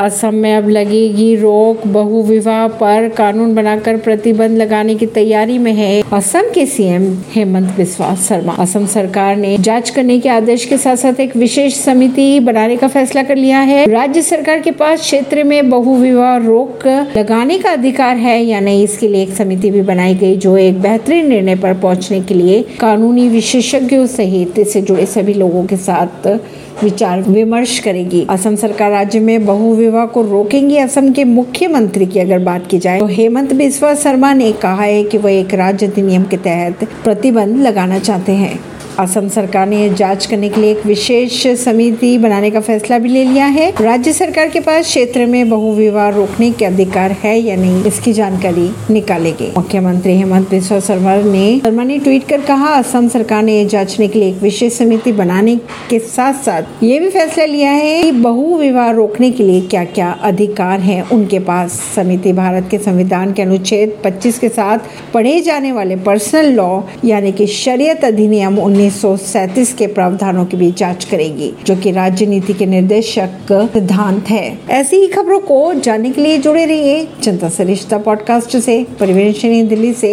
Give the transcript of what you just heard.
असम में अब लगेगी रोक, बहु विवाह पर कानून बनाकर प्रतिबंध लगाने की तैयारी में है असम के सीएम हेमंत बिस्वा शर्मा। असम सरकार ने जांच करने के आदेश के साथ साथ एक विशेष समिति बनाने का फैसला कर लिया है। राज्य सरकार के पास क्षेत्र में बहु विवाह रोक लगाने का अधिकार है या नहीं, इसके लिए एक समिति भी बनाई गई जो एक बेहतरीन निर्णय पर पहुँचने के लिए कानूनी विशेषज्ञों सहित इससे जुड़े सभी लोगों के साथ विचार विमर्श करेगी। असम सरकार राज्य में बहु विवाह को रोकेंगी। असम के मुख्यमंत्री की अगर बात की जाए तो हेमंत बिस्वा शर्मा ने कहा है कि वह एक राज्य अधिनियम के तहत प्रतिबंध लगाना चाहते हैं। असम सरकार ने जांच करने के लिए एक विशेष समिति बनाने का फैसला भी ले लिया है। राज्य सरकार के पास क्षेत्र में बहु विवाह रोकने के अधिकार है या नहीं, इसकी जानकारी निकालेगी। मुख्यमंत्री हेमंत बिस्वा शर्मा ने ट्वीट कर कहा, असम सरकार ने जांचने के लिए एक विशेष समिति बनाने के साथ साथ ये भी फैसला लिया है कि बहु विवाह रोकने के लिए क्या क्या अधिकार है उनके पास। समिति भारत के संविधान के अनुच्छेद 25 के साथ पढ़े जाने वाले पर्सनल लॉ यानी की शरीयत अधिनियम 1937 के प्रावधानों के बीच जांच करेगी, जो कि राज्य नीति के निर्देशक सिद्धांत है। ऐसी ही खबरों को जानने के लिए जुड़े रहिए जनता से रिश्ता पॉडकास्ट से। परवीन अर्शी, दिल्ली से।